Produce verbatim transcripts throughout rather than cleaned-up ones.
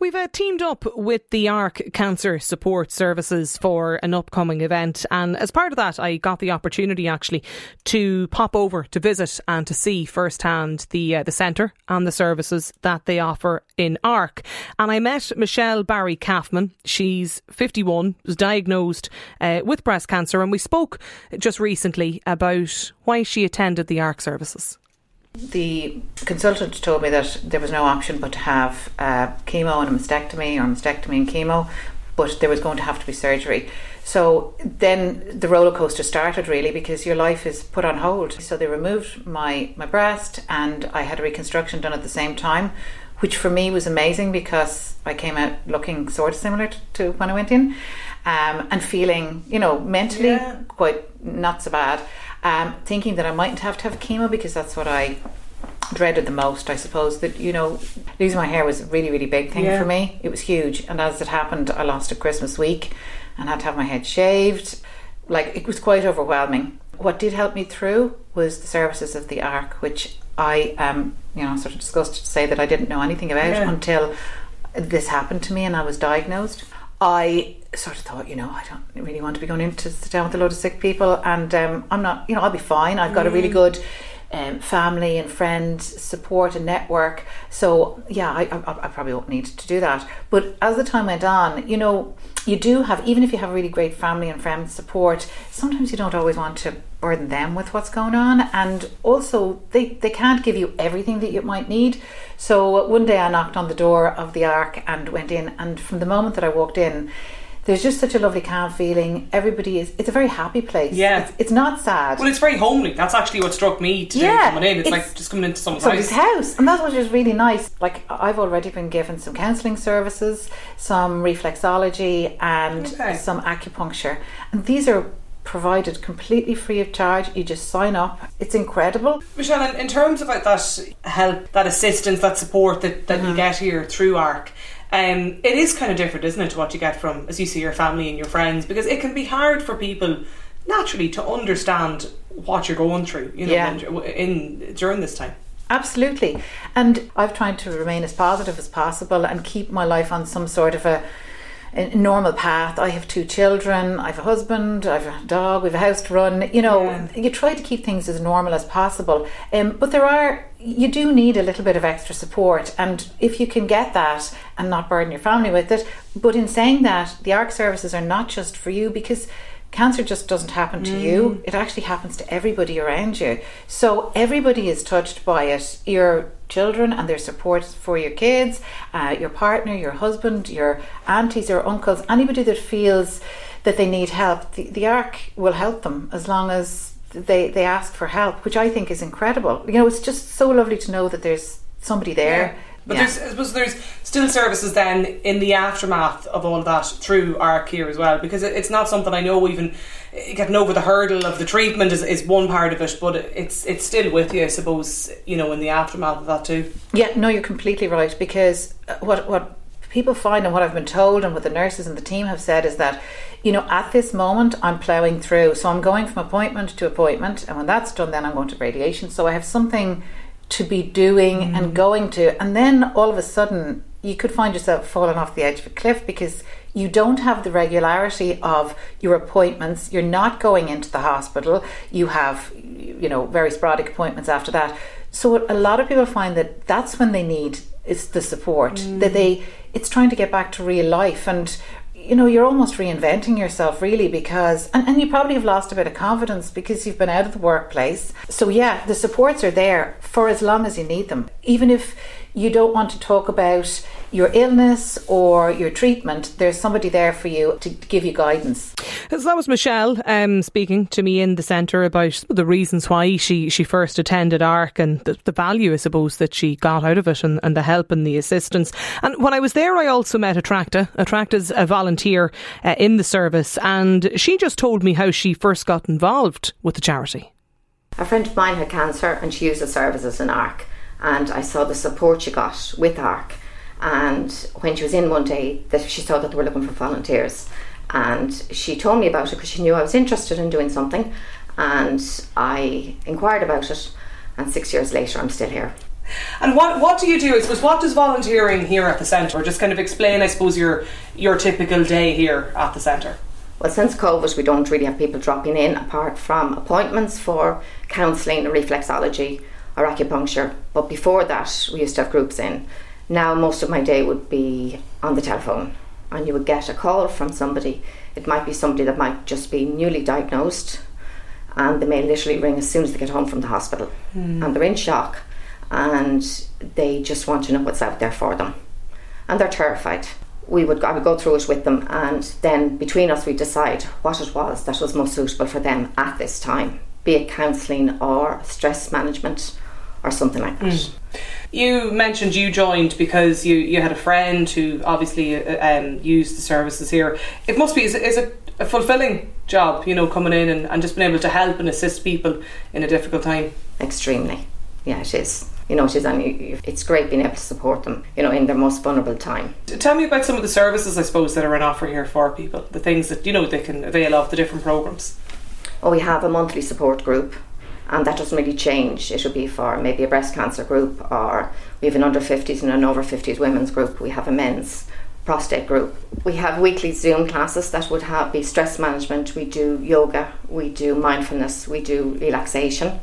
We've uh, teamed up with the ARC Cancer Support Services for an upcoming event, and as part of that I got the opportunity actually to pop over to visit and to see firsthand the uh, the centre and the services that they offer in ARC. And I met Michelle Barry Kaufman. She's fifty-one, was diagnosed uh, with breast cancer, and we spoke just recently about why she attended the ARC services. The consultant told me that there was no option but to have uh, chemo and a mastectomy, or mastectomy and chemo, but there was going to have to be surgery. So then the roller coaster started, really, because your life is put on hold. So they removed my, my breast, and I had a reconstruction done at the same time, which for me was amazing because I came out looking sort of similar to when I went in, um, and feeling, you know, mentally yeah. quite not so bad. Um, thinking that I mightn't have to have chemo, because that's what I dreaded the most, I suppose. That, you know, losing my hair was a really, really big thing yeah. for me. It was huge. And as it happened, I lost it Christmas week and had to have my head shaved. Like, it was quite overwhelming. What did help me through was the services of the ARC, which I am, um, you know, sort of disgusted to say that I didn't know anything about yeah. until this happened to me and I was diagnosed. I sort of thought, you know, I don't really want to be going in to sit down with a load of sick people, and um, I'm not, you know, I'll be fine. I've got mm. a really good um, family and friends support and network. So, yeah, I, I, I probably won't need to do that. But as the time went on, you know, you do have, even if you have really great family and friends support, sometimes you don't always want to burden them with what's going on. And also, they, they can't give you everything that you might need. So one day I knocked on the door of the ARC and went in, and from the moment that I walked in, there's just such a lovely, calm feeling. Everybody is, it's a very happy place. Yeah. It's, it's not sad. Well, it's very homely. That's actually what struck me today yeah, coming in. It's, it's like just coming into someone's, someone's house. house. And that's what is really nice. Like, I've already been given some counselling services, some reflexology, and okay. some acupuncture. And these are provided completely free of charge. You just sign up. It's incredible. Michelle, in terms of that help, that assistance, that support that, that mm-hmm. you get here through ARC, um, it is kind of different, isn't it, to what you get from, as you see, your family and your friends, because it can be hard for people naturally to understand what you're going through, you know, yeah. in, in during this time. Absolutely. And I've tried to remain as positive as possible and keep my life on some sort of a a normal path. I have two children, I have a husband, I have a dog, we have a house to run, you know, yeah. you try to keep things as normal as possible, um, but there are, you do need a little bit of extra support, and if you can get that and not burden your family with it. But in saying that, the ARC services are not just for you, because cancer just doesn't happen to mm. you, it actually happens to everybody around you. So everybody is touched by it. Your children and their support for your kids, uh, your partner, your husband, your aunties or uncles, anybody that feels that they need help, the, the ARC will help them as long as they, they ask for help, which I think is incredible. You know, it's just so lovely to know that there's somebody there. Yeah. But yeah. there's, I suppose there's still services then in the aftermath of all that through ARC here as well, because it's not something, I know, even getting over the hurdle of the treatment is, is one part of it, but it's it's still with you, I suppose, you know, in the aftermath of that too. Yeah, no, you're completely right, because what what people find, and what I've been told and what the nurses and the team have said, is that, you know, at this moment I'm ploughing through, so I'm going from appointment to appointment, and when that's done then I'm going to radiation, so I have something to be doing mm. and going to. And then all of a sudden you could find yourself falling off the edge of a cliff, because you don't have the regularity of your appointments. You're not going into the hospital. You have, you know, very sporadic appointments after that. So what a lot of people find, that that's when they need is the support mm. that they, it's trying to get back to real life. And you know, you're almost reinventing yourself, really, because and, and you probably have lost a bit of confidence because you've been out of the workplace. So yeah, the supports are there for as long as you need them. Even if you don't want to talk about your illness or your treatment, there's somebody there for you to give you guidance. So that was Michelle um, speaking to me in the centre about some of the reasons why she, she first attended ARC, and the, the value, I suppose, that she got out of it, and, and the help and the assistance. And when I was there, I also met Attracta. Attracta's a volunteer uh, in the service, and she just told me how she first got involved with the charity. A friend of mine had cancer and she used the services in ARC, and I saw the support she got with ARC. And when she was in one day, that she saw that they were looking for volunteers, And she told me about it because she knew I was interested in doing something, and I inquired about it, and six years later I'm still here. And what what do you do? I suppose, what does volunteering here at the centre, just kind of explain, I suppose, your your typical day here at the centre? Well, since COVID we don't really have people dropping in apart from appointments for counselling, reflexology or acupuncture, but before that we used to have groups in. Now most of my day would be on the telephone, and you would get a call from somebody. It might be somebody that might just be newly diagnosed, and they may literally ring as soon as they get home from the hospital, mm. and they're in shock, and they just want to know what's out there for them, and they're terrified. We would I would go through it with them, and then between us we decide what it was that was most suitable for them at this time, be it counselling or stress management or something like that. Mm. You mentioned you joined because you, you had a friend who obviously um, used the services here. It must be, is it, is it a fulfilling job, you know, coming in and, and just being able to help and assist people in a difficult time? Extremely. Yeah, it is. You know, it is, and you, it's great being able to support them, you know, in their most vulnerable time. Tell me about some of the services, I suppose, that are on offer here for people, the things that, you know, they can avail of, the different programmes. Well, we have a monthly support group, and that doesn't really change. It would be for maybe a breast cancer group, or we have an under fifties and an over fifties women's group. We have a men's prostate group. We have weekly Zoom classes that would have be stress management. We do yoga, we do mindfulness, we do relaxation.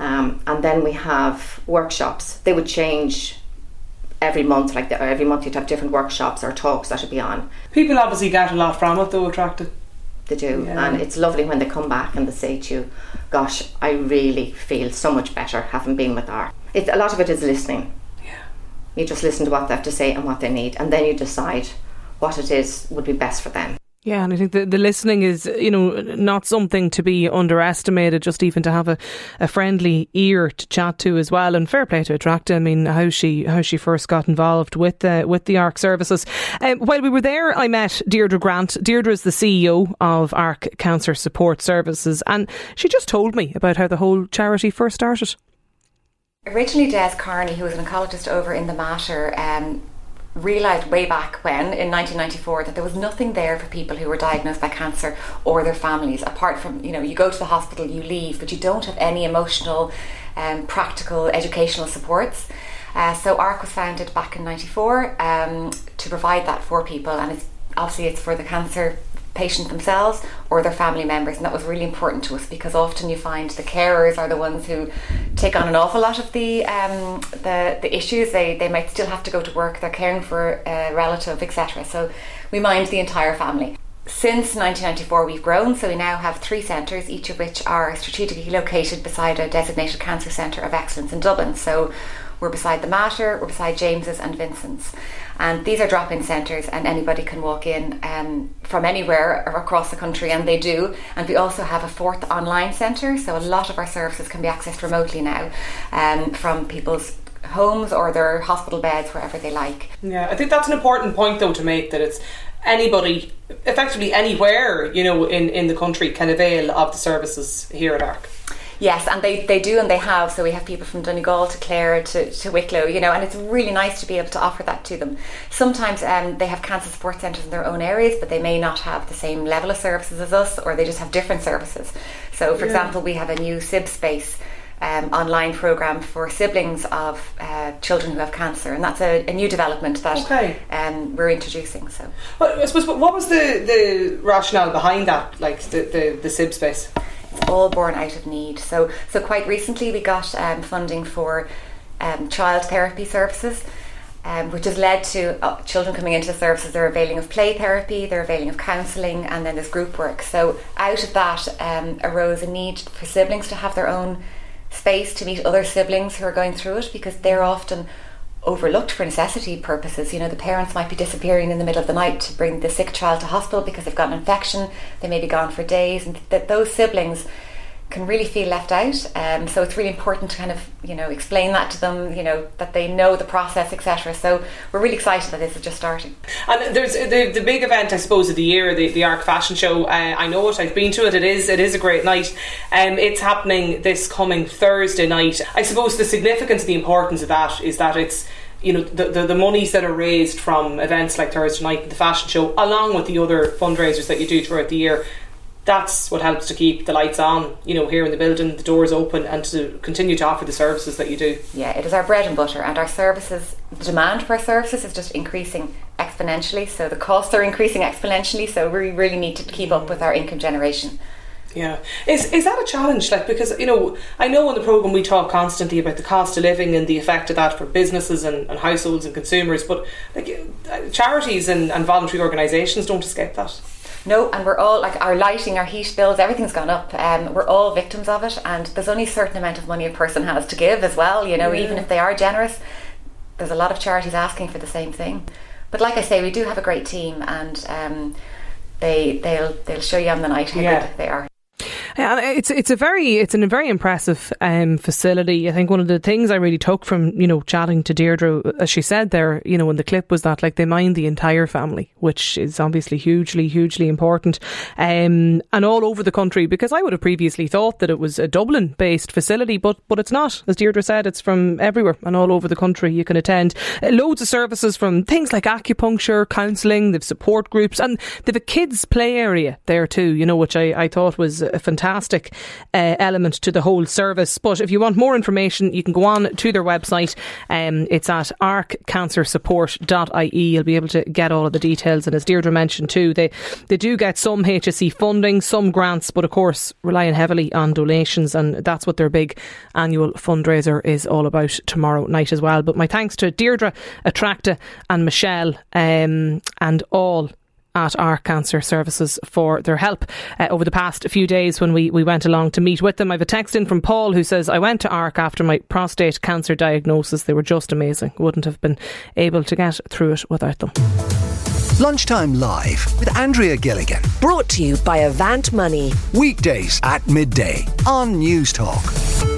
Um, and then we have workshops. They would change every month, like the, or every month you'd have different workshops or talks that would be on. People obviously get a lot from it though, Attracta. They do, yeah. And it's lovely when they come back and they say to you, gosh, I really feel so much better having been with ARC. It, a lot of it is listening. Yeah. You just listen to what they have to say and what they need, and then you decide what it is would be best for them. Yeah, and I think the, the listening is, you know, not something to be underestimated, just even to have a, a friendly ear to chat to as well. And fair play to Attracta. I mean, how she how she first got involved with, uh, with the ARC services. Um, while we were there, I met Deirdre Grant. Deirdre is the C E O of ARC Cancer Support Services, and she just told me about how the whole charity first started. Originally, Des Carney, who was an oncologist over in the Mater, um, realised way back when, in nineteen ninety-four, that there was nothing there for people who were diagnosed by cancer or their families, apart from, you know, you go to the hospital, you leave, but you don't have any emotional, um, practical, educational supports. Uh, so ARC was founded back in ninety-four um, to provide that for people, and it's obviously it's for the cancer patient themselves or their family members, and that was really important to us because often you find the carers are the ones who take on an awful lot of the um, the, the issues. They they might still have to go to work, they're caring for a relative, et cetera. So we mind the entire family. Since nineteen ninety-four we've grown, so we now have three centres, each of which are strategically located beside a designated cancer centre of excellence in Dublin. So we're beside the Mater, we're beside James's and Vincent's. And these are drop-in centres, and anybody can walk in um, from anywhere or across the country, and they do. And we also have a fourth online centre, so a lot of our services can be accessed remotely now um, from people's homes or their hospital beds, wherever they like. Yeah, I think that's an important point though to make, that it's anybody, effectively anywhere, you know, in, in the country can avail of the services here at ARC. Yes, and they, they do and they have. So we have people from Donegal to Clare to, to Wicklow, you know, and it's really nice to be able to offer that to them. Sometimes um, they have cancer support centres in their own areas, but they may not have the same level of services as us, or they just have different services. So, for yeah. example, we have a new SibSpace um, online programme for siblings of uh, children who have cancer, and that's a, a new development that okay. um, we're introducing. So, well, I suppose, what was the, the rationale behind that, like the, the, the SibSpace? It's all born out of need. So so quite recently we got um, funding for um, child therapy services, um, which has led to uh, children coming into the services. They're availing of play therapy, they're availing of counselling, and then there's group work. So out of that um, arose a need for siblings to have their own space to meet other siblings who are going through it, because they're often overlooked for necessity purposes. You know, the parents might be disappearing in the middle of the night to bring the sick child to hospital because they've got an infection, they may be gone for days, and that those siblings can really feel left out. Um, so it's really important to kind of, you know, explain that to them, you know, that they know the process, et cetera. So we're really excited that this is just starting. And there's the, the big event, I suppose, of the year, the, the ARC Fashion Show. Uh, I know it, I've been to it, it is it is a great night. Um, it's happening this coming Thursday night. I suppose the significance and the importance of that is that it's you know, the, the, the monies that are raised from events like Thursday night and the fashion show, along with the other fundraisers that you do throughout the year, that's what helps to keep the lights on, you know, here in the building, the doors open, and to continue to offer the services that you do. Yeah, it is our bread and butter, and our services, the demand for our services is just increasing exponentially, so the costs are increasing exponentially, so we really need to keep up with our income generation. Yeah. Is is that a challenge? Like, because, you know, I know on the programme we talk constantly about the cost of living and the effect of that for businesses and, and households and consumers, but like charities and, and voluntary organisations don't escape that. No, and we're all, like, our lighting, our heat bills, everything's gone up. Um, we're all victims of it, and there's only a certain amount of money a person has to give as well, you know, yeah. Even if they are generous, there's a lot of charities asking for the same thing. But like I say, we do have a great team, and um, they, they'll they'll show you on the night how yeah. good they are. And it's it's a very it's a very impressive um, facility. I think one of the things I really took from, you know, chatting to Deirdre, as she said there, you know, in the clip, was that, like, they mind the entire family, which is obviously hugely hugely important, um, and all over the country. Because I would have previously thought that it was a Dublin based facility, but but it's not. As Deirdre said, it's from everywhere and all over the country. You can attend uh, loads of services, from things like acupuncture, counselling. They've support groups, and they've a kids play area there too. You know, which I, I thought was a fantastic. fantastic uh, element to the whole service. But if you want more information, you can go on to their website. Um, it's at arc cancer support dot I E. You'll be able to get all of the details. And as Deirdre mentioned too, they, they do get some H S E funding, some grants, but of course relying heavily on donations, and that's what their big annual fundraiser is all about tomorrow night as well. But my thanks to Deirdre, Attracta and Michelle um, and all at ARC Cancer Services for their help uh, over the past few days when we, we went along to meet with them. I have a text in from Paul who says, I went to ARC after my prostate cancer diagnosis. They were just amazing. Wouldn't have been able to get through it without them. Lunchtime Live with Andrea Gilligan. Brought to you by Avant Money. Weekdays at midday on News Talk.